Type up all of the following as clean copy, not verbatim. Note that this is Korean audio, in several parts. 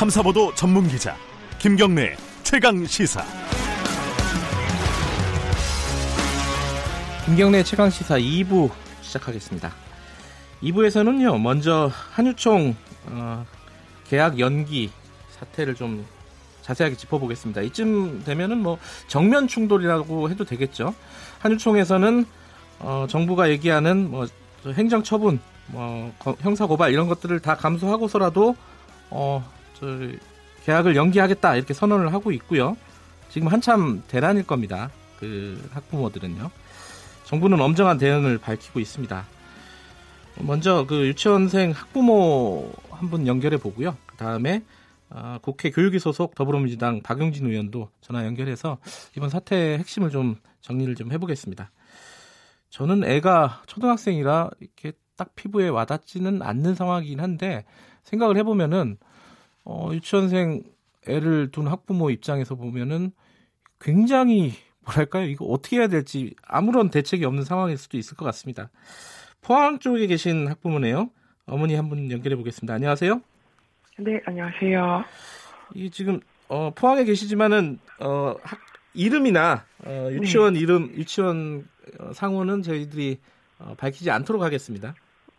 탐사보도 전문기자 김경래 최강시사. 김경래 최강시사 2부 시작하겠습니다. 2부에서는요, 먼저 한유총 계약 연기 사태를 좀 자세하게 짚어보겠습니다. 이쯤 되면은 뭐 정면 충돌이라고 해도 되겠죠. 한유총에서는 정부가 얘기하는 뭐 행정 처분, 뭐 형사 고발 이런 것들을 다 감수하고서라도 계약을 연기하겠다 이렇게 선언을 하고 있고요. 지금 한참 대란일 겁니다. 그 학부모들은요. 정부는 엄정한 대응을 밝히고 있습니다. 먼저 그 유치원생 학부모 한 분 연결해 보고요. 그 다음에 국회 교육위 소속 더불어민주당 박용진 의원도 전화 연결해서 이번 사태의 핵심을 좀 정리를 좀 해보겠습니다. 저는 애가 초등학생이라 이렇게 딱 피부에 와닿지는 않는 상황이긴 한데 생각을 해보면은 유치원생 애를 둔 학부모 입장에서 보면은 굉장히 뭐랄까요? 이거 어떻게 해야 될지 아무런 대책이 없는 상황일 수도 있을 것 같습니다. 포항 쪽에 계신 학부모네요. 어머니 한 분 연결해 보겠습니다. 안녕하세요. 네, 안녕하세요. 이 지금 포항에 계시지만은 이름이나 유치원 네. 이름, 유치원 상호는 저희들이 밝히지 않도록 하겠습니다.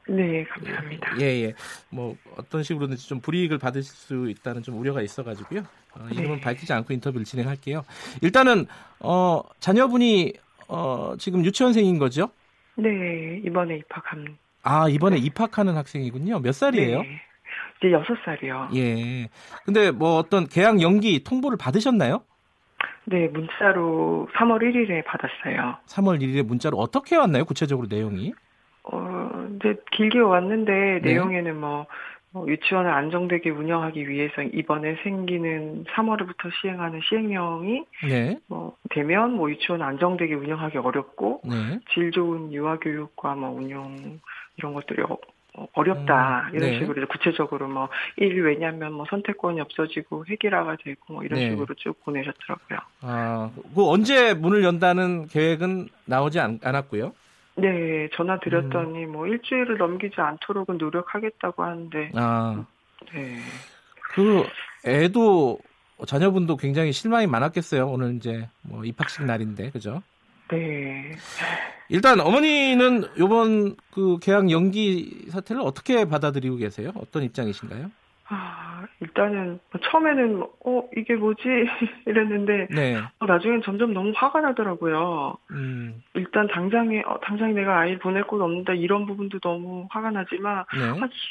네, 감사합니다. 예. 뭐 어떤 식으로든지 좀 불이익을 받으실 수 있다는 좀 우려가 있어가지고요. 이름은 네. 밝히지 않고 인터뷰를 진행할게요. 일단은 자녀분이 지금 유치원생인 거죠? 네, 이번에 입학합니다. 아, 이번에 입학하는 학생이군요. 몇 살이에요? 네, 이제 6살이요. 예. 근데 뭐 어떤 계약 연기 통보를 받으셨나요? 네, 문자로 3월 1일에 받았어요. 3월 1일에 문자로 어떻게 왔나요? 구체적으로 내용이? 이제 길게 왔는데 네. 내용에는 뭐 유치원을 안정되게 운영하기 위해서 이번에 생기는 3월부터 시행하는 시행령이 네. 되면 유치원 안정되게 운영하기 어렵고 네. 질 좋은 유아교육과 운영 이런 것들이 어렵다 이런 네. 식으로 구체적으로 왜냐하면 선택권이 없어지고 획일화가 되고 이런 네. 식으로 쭉 보내셨더라고요. 아, 그 언제 문을 연다는 계획은 나오지 않았고요. 네, 전화 드렸더니 일주일을 넘기지 않도록은 노력하겠다고 하는데. 아, 네. 그 애도 자녀분도 굉장히 실망이 많았겠어요. 오늘 이제 입학식 날인데, 그죠? 네. 일단 어머니는 이번 그 계약 연기 사태를 어떻게 받아들이고 계세요? 어떤 입장이신가요? 아, 일단은 처음에는 이게 뭐지 이랬는데 네. 나중엔 점점 너무 화가 나더라고요. 일단 당장에 내가 아이를 보낼 곳 없는다 이런 부분도 너무 화가 나지만 네.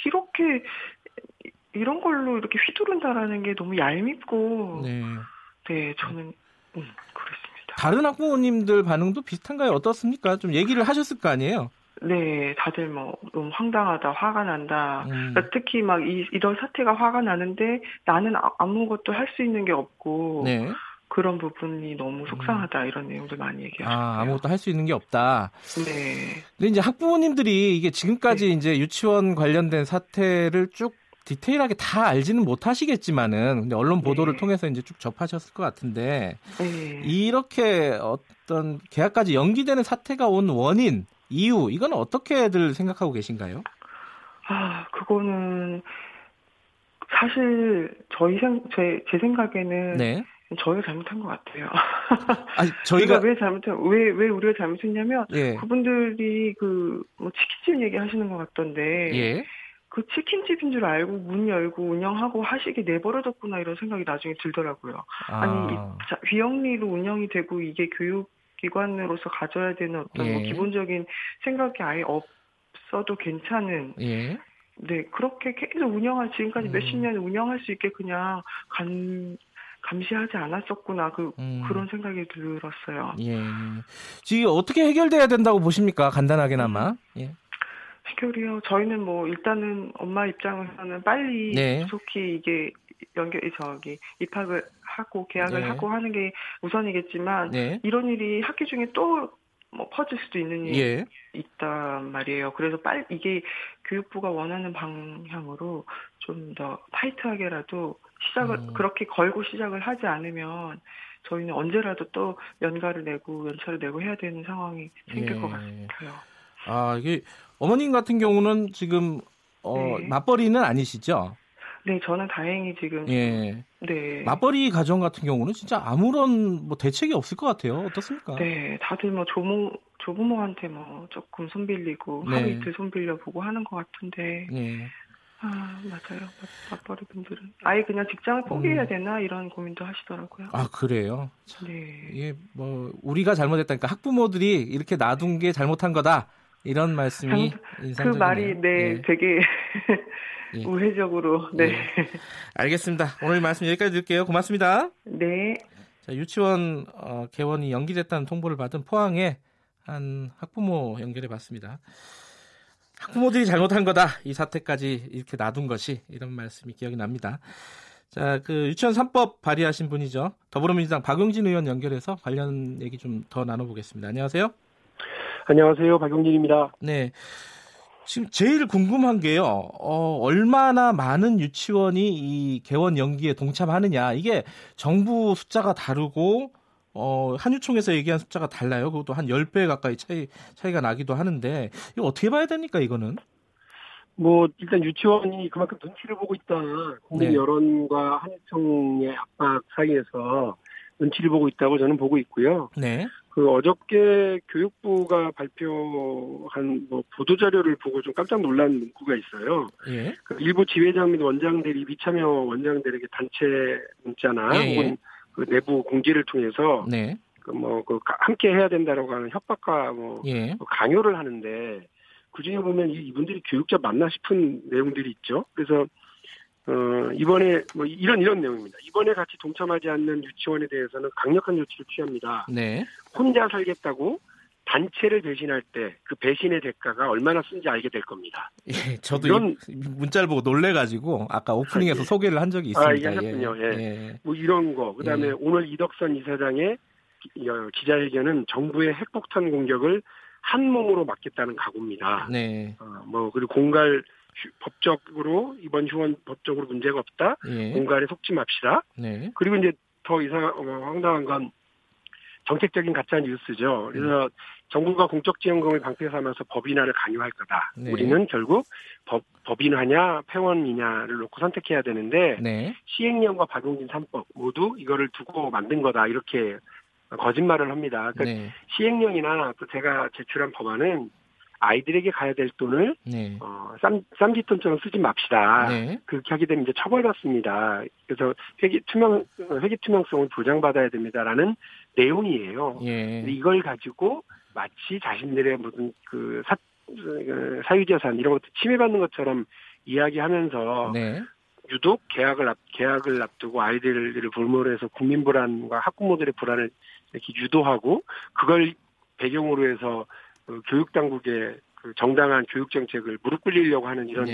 이렇게 이런 걸로 이렇게 휘두른다라는 게 너무 얄밉고 네, 네 저는 그렇습니다. 다른 학부모님들 반응도 비슷한가요? 어떻습니까? 좀 얘기를 하셨을 거 아니에요? 네, 다들 너무 황당하다, 화가 난다. 그러니까 특히 이런 사태가 화가 나는데 나는 아무것도 할 수 있는 게 없고 네. 그런 부분이 너무 속상하다 이런 내용들 많이 얘기하셨어요. 아, 아무것도 할 수 있는 게 없다. 네. 근데 이제 학부모님들이 이게 지금까지 네. 이제 유치원 관련된 사태를 쭉 디테일하게 다 알지는 못하시겠지만은 근데 언론 보도를 네. 통해서 이제 쭉 접하셨을 것 같은데 네. 이렇게 어떤 계약까지 연기되는 사태가 온 원인 이유 이건 어떻게들 생각하고 계신가요? 아, 그거는 사실 제 생각에는 네. 저희가 잘못한 것 같아요. 아니, 저희가 왜 우리가 잘못했냐면 예. 그분들이 그 치킨집 얘기하시는 것 같던데 예. 그 치킨집인 줄 알고 문 열고 운영하고 하시게 내버려뒀구나 이런 생각이 나중에 들더라고요. 아. 아니 비영리로 운영이 되고 이게 교육 기관으로서 가져야 되는 어떤 예. 기본적인 생각이 아예 없어도 괜찮은 예. 네 그렇게 계속 운영할 지금까지 몇십 년 운영할 수 있게 그냥 감시하지 않았었구나 그런 생각이 들었어요. 예. 지금 어떻게 해결돼야 된다고 보십니까? 간단하게나마. 예. 해결이요. 저희는 일단은 엄마 입장에서는 빨리 네. 속히 이게 입학을 하고 계약을 네. 하고 하는 게 우선이겠지만 네. 이런 일이 학기 중에 또 퍼질 수도 있는 일이 예. 있단 말이에요. 그래서 빨리 이게 교육부가 원하는 방향으로 좀 더 타이트하게라도 시작을 그렇게 걸고 시작을 하지 않으면 저희는 언제라도 또 연가를 내고 연차를 내고 해야 되는 상황이 생길 예. 것 같아요. 아, 이게 어머님 같은 경우는 지금 맞벌이는 아니시죠? 네, 저는 다행히 지금 네. 맞벌이 가정 같은 경우는 진짜 아무런 뭐 대책이 없을 것 같아요. 어떻습니까? 네, 다들 뭐 조부모한테 뭐 조금 손 빌리고 하루 이틀 손 빌려 보고 하는 것 같은데. 네. 아, 맞아요. 맞벌이 분들은 아예 그냥 직장을 포기해야 되나 이런 고민도 하시더라고요. 아, 그래요? 참, 네. 예, 뭐 우리가 잘못했다니까 학부모들이 이렇게 놔둔 게 잘못한 거다. 이런 말씀이 인상적이네요. 그 말이 되게 우회적으로. 네. 알겠습니다. 오늘 말씀 여기까지 드릴게요. 고맙습니다. 네. 자, 유치원 개원이 연기됐다는 통보를 받은 포항에 한 학부모 연결해 봤습니다. 학부모들이 잘못한 거다. 이 사태까지 이렇게 놔둔 것이, 이런 말씀이 기억이 납니다. 자, 그 유치원 3법 발의하신 분이죠. 더불어민주당 박용진 의원 연결해서 관련 얘기 좀 더 나눠보겠습니다. 안녕하세요. 안녕하세요. 박용진입니다. 네. 지금 제일 궁금한 게요. 얼마나 많은 유치원이 이 개원 연기에 동참하느냐. 이게 정부 숫자가 다르고 한유총에서 얘기한 숫자가 달라요. 그것도 한 10배 가까이 차이가 나기도 하는데 이거 어떻게 봐야 됩니까, 이거는? 뭐 일단 유치원이 그만큼 눈치를 보고 있다. 국민 여론과 한유총의 압박 사이에서 눈치를 보고 있다고 저는 보고 있고요. 네. 그 어저께 교육부가 발표한 뭐 보도자료를 보고 좀 깜짝 놀란 문구가 있어요. 예. 그 일부 지회장 및 원장들이 미참여 원장들에게 단체 문자나 혹은 그 내부 공지를 통해서 그 뭐 그 함께 해야 된다라고 하는 협박과 뭐 강요를 하는데 그중에 보면 이분들이 교육자 맞나 싶은 내용들이 있죠. 그래서 이번에 뭐 이런 내용입니다. 이번에 같이 동참하지 않는 유치원에 대해서는 강력한 조치를 취합니다. 네. 혼자 살겠다고 단체를 배신할 때 그 배신의 대가가 얼마나 쓴지 알게 될 겁니다. 예, 저도 이런 문자를 보고 놀래가지고 아까 오프닝에서 소개를 한 적이 있습니다. 아, 이해하셨군요. 뭐 이런 거. 그다음에 오늘 이덕선 이사장의 기자회견은 정부의 핵폭탄 공격을 한 몸으로 막겠다는 각오입니다. 네. 뭐 그리고 공갈 법적으로 이번 휴원 법적으로 문제가 없다. 공갈에 속지 맙시다. 그리고 이제 더 황당한 건 정책적인 가짜 뉴스죠. 그래서 정부가 공적지원금을 방패 삼아서 법인화를 강요할 거다. 우리는 결국 법인화냐 폐원이냐를 놓고 선택해야 되는데 시행령과 박용진 3법 모두 이거를 두고 만든 거다. 이렇게 거짓말을 합니다. 그러니까 시행령이나 또 제가 제출한 법안은 아이들에게 가야 될 돈을 쌈짓돈처럼 쓰지 맙시다. 그렇게 하게 되면 이제 처벌받습니다. 그래서 회계 투명성을 보장받아야 됩니다라는 내용이에요. 근데 이걸 가지고 마치 자신들의 무슨 그 사유재산 이런 것도 침해받는 것처럼 이야기하면서 유독 계약을 앞두고 아이들을 볼모로 해서 국민 불안과 학부모들의 불안을 이렇게 유도하고 그걸 배경으로 해서 교육당국의 그 정당한 교육정책을 무릎 꿇리려고 하는 이런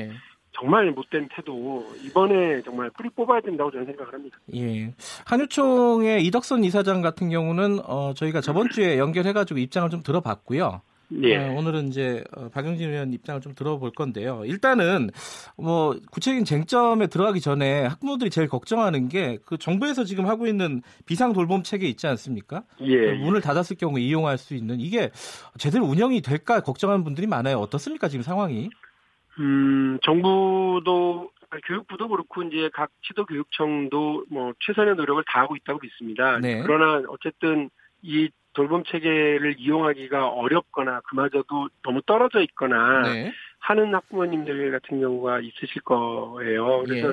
정말 못된 태도, 이번에 정말 뿌리 뽑아야 된다고 저는 생각을 합니다. 예. 한유총의 이덕선 이사장 같은 경우는 저희가 저번 주에 연결해가지고 입장을 좀 들어봤고요. 오늘은 이제 박용진 의원 입장을 좀 들어볼 건데요. 일단은 뭐 구체적인 쟁점에 들어가기 전에 학부모들이 제일 걱정하는 게 그 정부에서 지금 하고 있는 비상 돌봄 체계 있지 않습니까? 문을 닫았을 경우 이용할 수 있는 이게 제대로 운영이 될까 걱정하는 분들이 많아요. 어떻습니까 지금 상황이? 정부도 교육부도 그렇고 이제 각 시도교육청도 뭐 최선의 노력을 다하고 있다고 믿습니다. 그러나 어쨌든 이 돌봄 체계를 이용하기가 어렵거나 그마저도 너무 떨어져 있거나 하는 학부모님들 같은 경우가 있으실 거예요. 그래서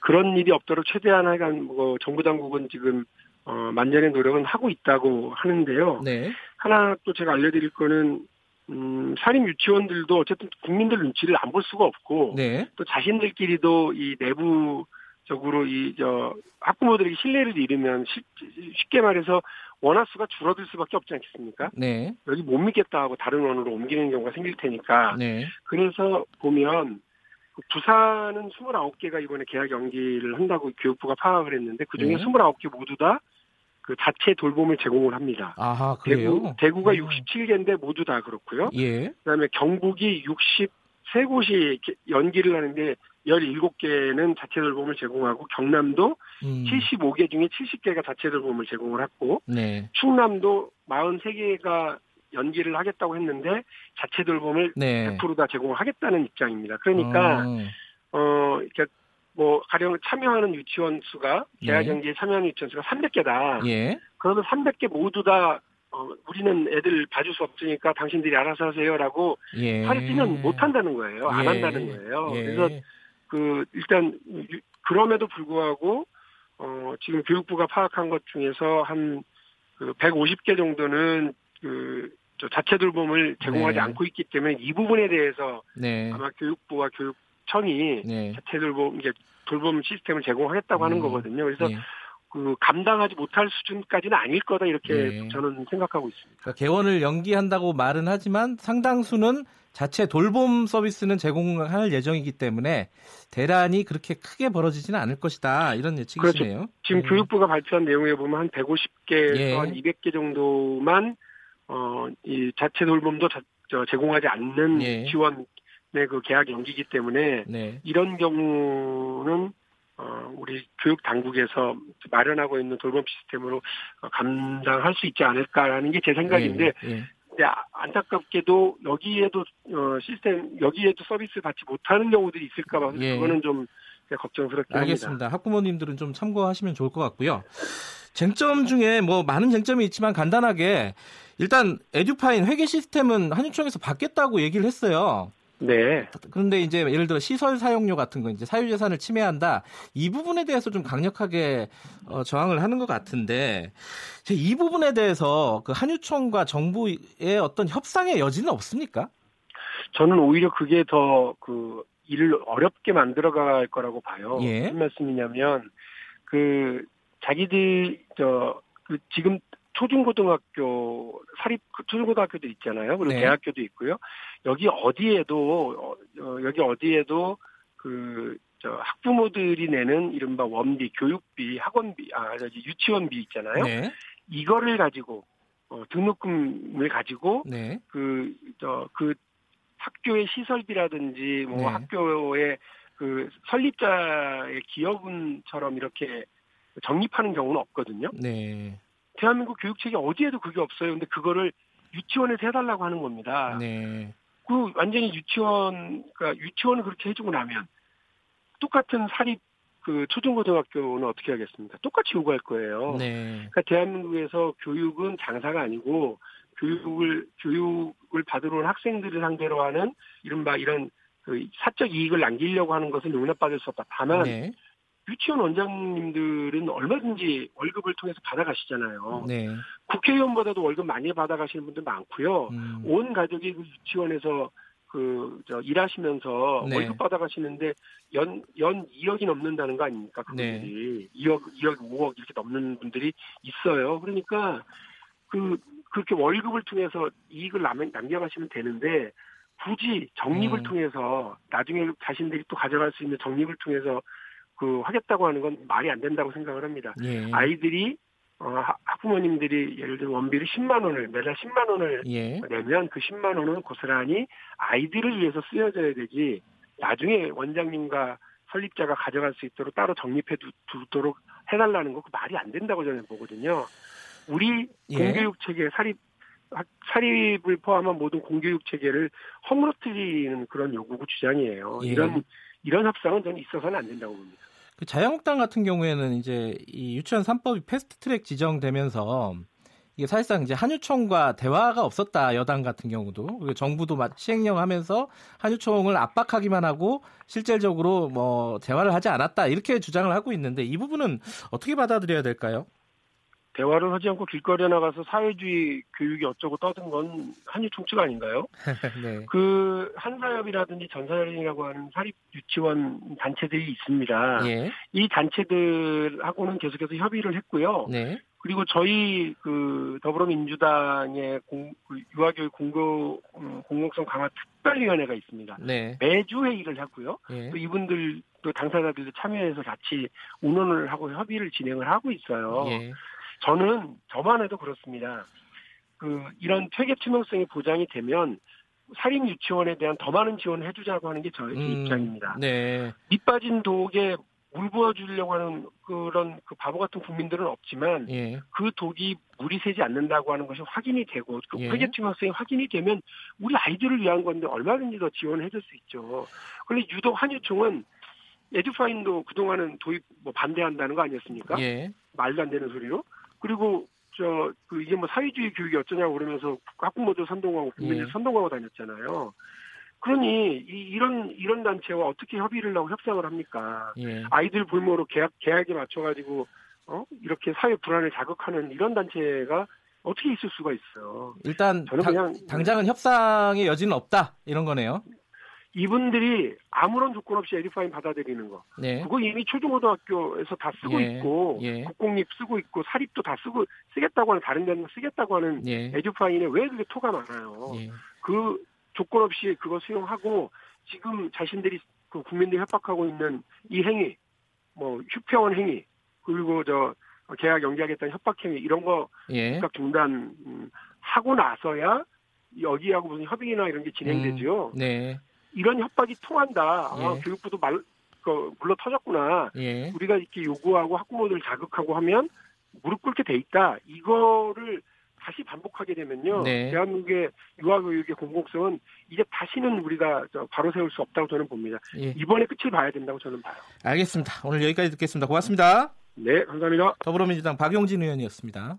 그런 일이 없도록 최대한 하여간 뭐 정부 당국은 지금 만전의 노력은 하고 있다고 하는데요. 하나 또 제가 알려드릴 거는 사립 유치원들도 어쨌든 국민들 눈치를 안 볼 수가 없고 또 자신들끼리도 이 내부적으로 이 학부모들에게 신뢰를 잃으면 쉽게 말해서 원화 수가 줄어들 수밖에 없지 않겠습니까? 여기 못 믿겠다 하고 다른 원으로 옮기는 경우가 생길 테니까. 그래서 보면 부산은 29개가 이번에 계약 연기를 한다고 교육부가 파악을 했는데 그중에 29개 모두 다 그 자체 돌봄을 제공을 합니다. 아하, 그래요? 대구가 67개인데 모두 다 그렇고요. 그다음에 경북이 63곳이 연기를 하는데 17개는 자체 돌봄을 제공하고 경남도 75개 중에 70개가 자체 돌봄을 제공을 했고 충남도 43개가 연기를 하겠다고 했는데 자체 돌봄을 100% 다 제공을 하겠다는 입장입니다. 그러니까 그러니까 뭐 가령 참여하는 유치원 수가 대학 경기에 예. 참여하는 유치원 수가 300개다. 예. 그러면 300개 모두 다 우리는 애들 봐줄 수 없으니까 당신들이 알아서 하세요라고 예. 팔이 뛰면 못 한다는 거예요. 안 예. 한다는 거예요. 예. 그래서 그 일단 그럼에도 불구하고 지금 교육부가 파악한 것 중에서 한 그 150개 정도는 그 자체 돌봄을 제공하지 네. 않고 있기 때문에 이 부분에 대해서 네. 아마 교육부와 교육청이 네. 자체 돌봄 이제 돌봄 시스템을 제공하겠다고 하는 거거든요. 그래서 네. 그 감당하지 못할 수준까지는 아닐 거다 이렇게 네. 저는 생각하고 있습니다. 그러니까 개원을 연기한다고 말은 하지만 상당수는 자체 돌봄 서비스는 제공할 예정이기 때문에 대란이 그렇게 크게 벌어지지는 않을 것이다. 이런 예측이시네요. 그렇죠. 지금 교육부가 발표한 내용에 보면 한 150개에서 예. 한 200개 정도만 이 자체 돌봄도 제공하지 않는 예. 지원의 그 계약 연기이기 때문에 네. 이런 경우는 우리 교육 당국에서 마련하고 있는 돌봄 시스템으로 감당할 수 있지 않을까라는 게 제 생각인데 예. 예. 근데 안타깝게도 여기에도 시스템 여기에도 서비스 받지 못하는 경우들이 있을까 봐서 예. 그거는 좀 걱정스럽긴 합니다. 알겠습니다. 학부모님들은 좀 참고하시면 좋을 것 같고요. 쟁점 중에 뭐 많은 쟁점이 있지만 간단하게 일단 에듀파인 회계 시스템은 한유총에서 받겠다고 얘기를 했어요. 네. 그런데 이제 예를 들어 시설 사용료 같은 거 이제 사유재산을 침해한다 이 부분에 대해서 좀 강력하게 저항을 하는 것 같은데 이 부분에 대해서 그 한유총과 정부의 어떤 협상의 여지는 없습니까? 저는 오히려 그게 더 그 일을 어렵게 만들어갈 거라고 봐요. 예. 무슨 말씀이냐면 그 자기들 그 지금 초중고등학교 사립 초중고등학교도 있잖아요. 그리고 네. 대학교도 있고요. 여기 어디에도 그 학부모들이 내는 이른바 원비, 교육비, 학원비, 유치원비 있잖아요. 네. 이거를 가지고 등록금을 가지고 네. 그 학교의 시설비라든지 뭐 네. 학교의 그 설립자의 기업은처럼 이렇게 적립하는 경우는 없거든요. 네. 대한민국 교육체계 어디에도 그게 없어요. 근데 그거를 유치원에서 해달라고 하는 겁니다. 네. 그 완전히 유치원을 그렇게 해주고 나면 똑같은 사립 그 초중고등학교는 어떻게 하겠습니까? 똑같이 요구할 거예요. 네. 그러니까 대한민국에서 교육은 장사가 아니고 교육을 받으러 온 학생들을 상대로 하는 이른바 이런 그 사적 이익을 남기려고 하는 것은 용납받을 수 없다. 다만 네. 유치원 원장님들은 얼마든지 월급을 통해서 받아가시잖아요. 네. 국회의원보다도 월급 많이 받아가시는 분들 많고요. 온 가족이 그 유치원에서 일하시면서 네. 월급 받아가시는데 연 2억이 넘는다는 거 아닙니까? 그분들이 네. 2억, 5억 이렇게 넘는 분들이 있어요. 그러니까 그렇게 월급을 통해서 이익을 남겨가시면 되는데 굳이 적립을 통해서 나중에 자신들이 또 가져갈 수 있는 적립을 통해서 하겠다고 하는 건 말이 안 된다고 생각을 합니다. 예. 아이들이 학부모님들이 예를 들어 원비를 10만 원을 매달 10만 원을 예. 내면 그 10만 원은 고스란히 아이들을 위해서 쓰여져야 되지 나중에 원장님과 설립자가 가져갈 수 있도록 따로 적립해 두도록 해달라는 거 그 말이 안 된다고 저는 보거든요. 우리 예. 공교육 체계 사립을 포함한 모든 공교육 체계를 허물어뜨리는 그런 요구고 주장이에요. 예. 이런 협상은 저는 있어서는 안 된다고 봅니다. 그 자유한국당 같은 경우에는 이제 이 유치원 3법이 패스트트랙 지정되면서 이게 사실상 이제 한유총과 대화가 없었다 여당 같은 경우도 정부도 시행령하면서 한유총을 압박하기만 하고 실질적으로 뭐 대화를 하지 않았다 이렇게 주장을 하고 있는데 이 부분은 어떻게 받아들여야 될까요? 대화를 하지 않고 길거리에 나가서 사회주의 교육이 어쩌고 떠든 건 한유총치가 아닌가요? 네. 그 한사협이라든지 전사협이라고 하는 사립 유치원 단체들이 있습니다. 예. 이 단체들하고는 계속해서 협의를 했고요. 네. 그리고 저희 그 더불어민주당의 유아교육 공공성 강화 특별위원회가 있습니다. 네. 매주 회의를 하고요. 예. 또 이분들도 당사자들도 참여해서 같이 운원을 하고 협의를 진행을 하고 있어요. 예. 저는 저만 해도 그렇습니다. 이런 퇴계 투명성이 보장이 되면 사립 유치원에 대한 더 많은 지원을 해주자고 하는 게 저의 입장입니다. 네. 밑 빠진 독에 물 부어주려고 하는 그런 그 바보 같은 국민들은 없지만 예. 그 독이 물이 새지 않는다고 하는 것이 확인이 되고 그 퇴계 투명성이 확인이 되면 우리 아이들을 위한 건데 얼마든지 더 지원을 해줄 수 있죠. 그런데 유독 한유총은 에듀파인도 그동안은 도입 뭐 반대한다는 거 아니었습니까? 예. 말도 안 되는 소리로. 그리고 이게 뭐 사회주의 교육이 어쩌냐고 그러면서 학부모들 선동하고 국민들 선동하고 다녔잖아요. 그러니 이런 단체와 어떻게 협의를 하고 협상을 합니까? 예. 아이들 볼모로 계약에 맞춰가지고 이렇게 사회 불안을 자극하는 이런 단체가 어떻게 있을 수가 있어요? 일단 저는 그냥 당장은 협상의 여지는 없다 이런 거네요. 이분들이 아무런 조건 없이 에듀파인 받아들이는 거. 네. 그거 이미 초중고등학교에서 다 쓰고 있고 국공립 쓰고 있고 사립도 다 쓰겠다고 하는 다른 데는 쓰겠다고 하는 에듀파인에 왜 그렇게 토가 많아요. 그 조건 없이 그거 수용하고 지금 자신들이 그 국민들 협박하고 있는 이 행위, 뭐 휴평원 행위 그리고 계약 연기하겠다는 협박 행위 이런 거 중단 하고 나서야 여기하고 무슨 협의나 이런 게 진행되죠. 네. 이런 협박이 통한다. 아, 교육부도 물러 터졌구나. 우리가 이렇게 요구하고 학부모들을 자극하고 하면 무릎 꿇게 돼 있다. 이거를 다시 반복하게 되면요. 대한민국의 유아교육의 공공성은 이제 다시는 우리가 바로 세울 수 없다고 저는 봅니다. 이번에 끝을 봐야 된다고 저는 봐요. 알겠습니다. 오늘 여기까지 듣겠습니다. 고맙습니다. 네, 감사합니다. 더불어민주당 박용진 의원이었습니다.